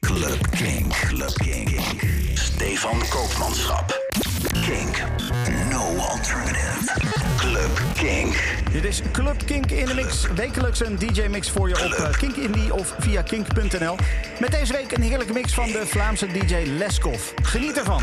KLUB KINK. Stefan Koopmanschap. Kink. No alternative. KLUB KINK. Dit is KLUB KINK in de mix. Wekelijks een DJ-mix voor je op Kink Indie of via kink.nl. Met deze week een heerlijke mix van de Vlaamse DJ Leskov. Geniet ervan.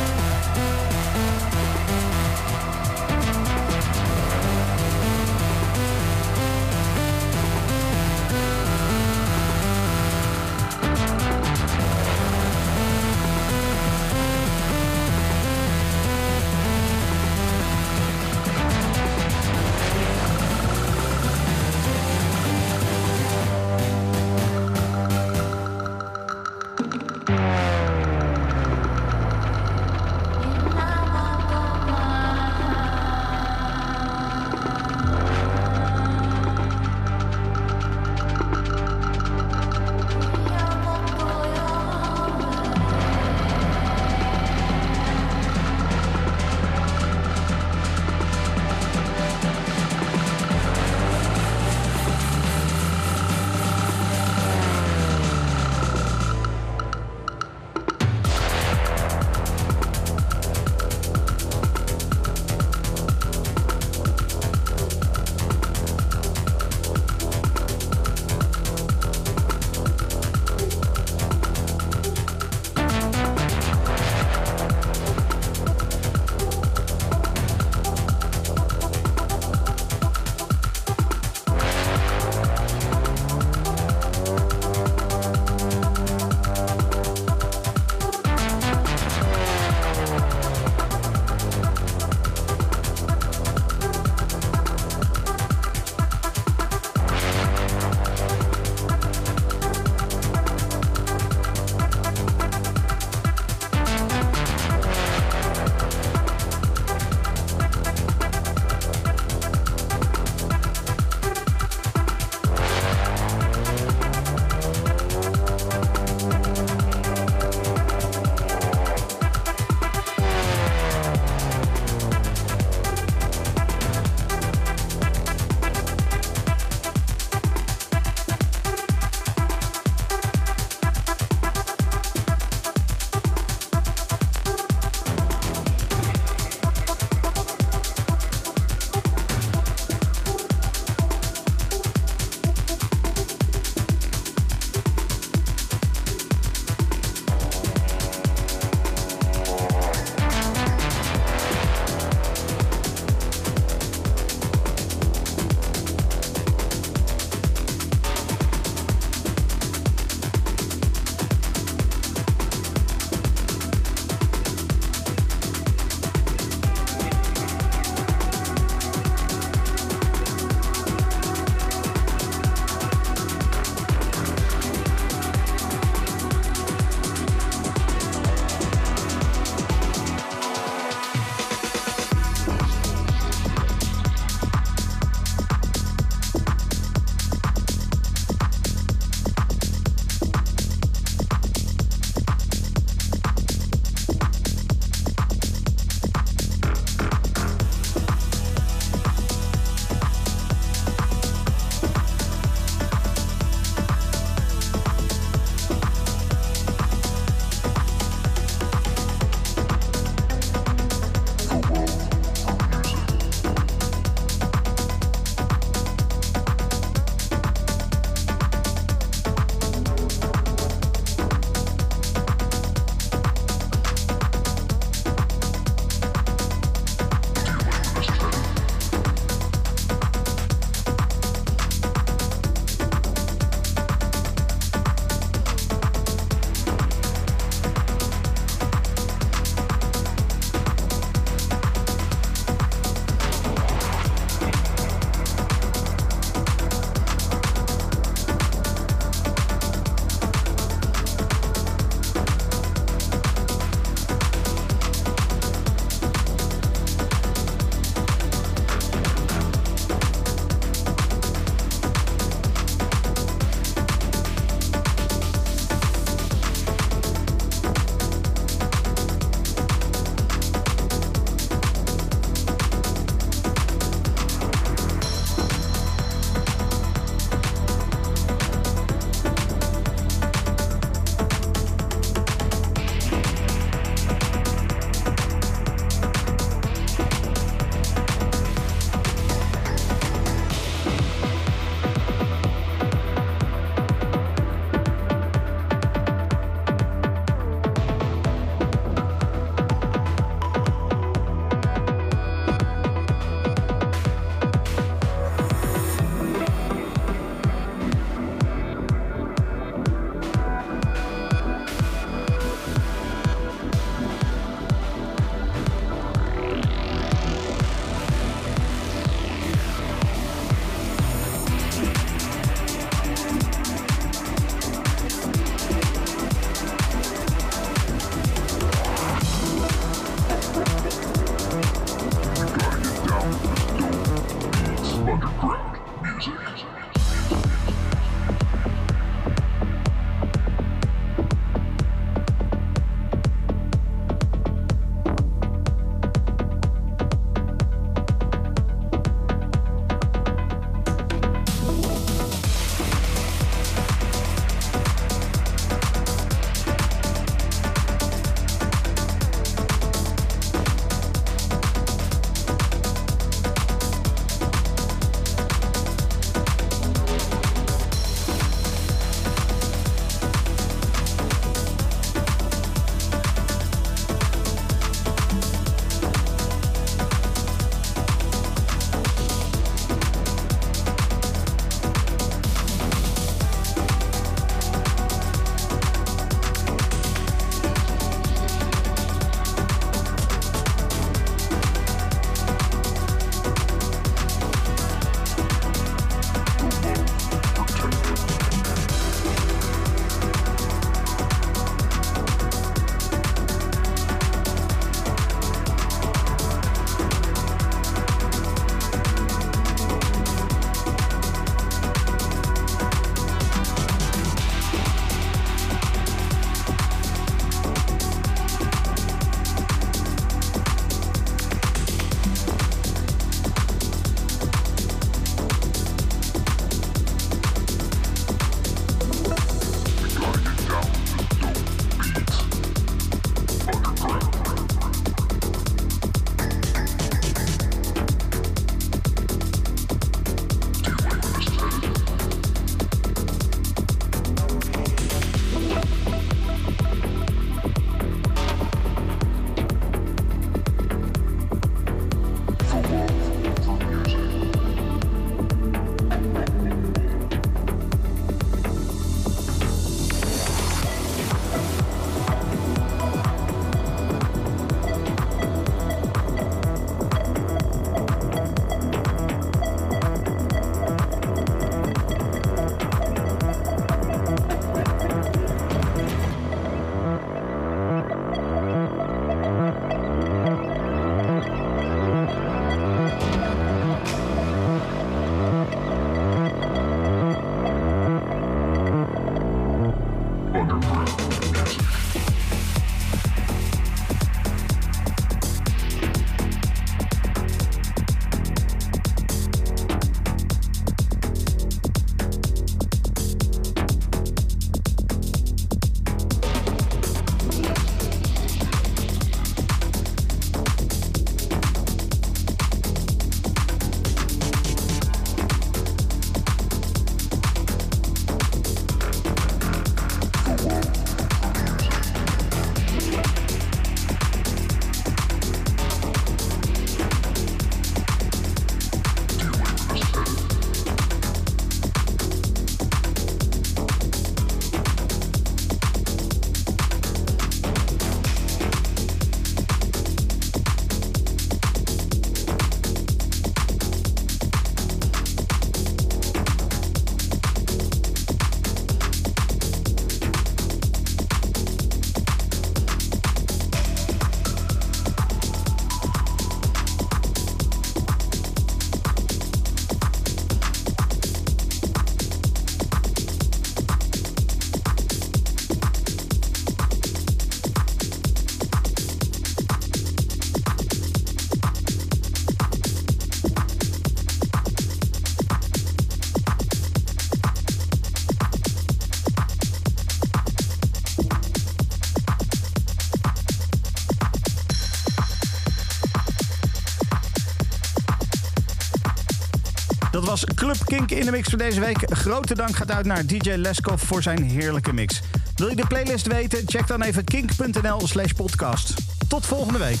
Dat was KLUB KINK in de mix voor deze week. Grote dank gaat uit naar DJ Leskov voor zijn heerlijke mix. Wil je de playlist weten? Check dan even kink.nl/podcast. Tot volgende week.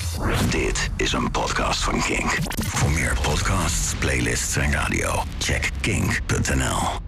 Dit is een podcast van KINK. Voor meer podcasts, playlists en radio, check kink.nl.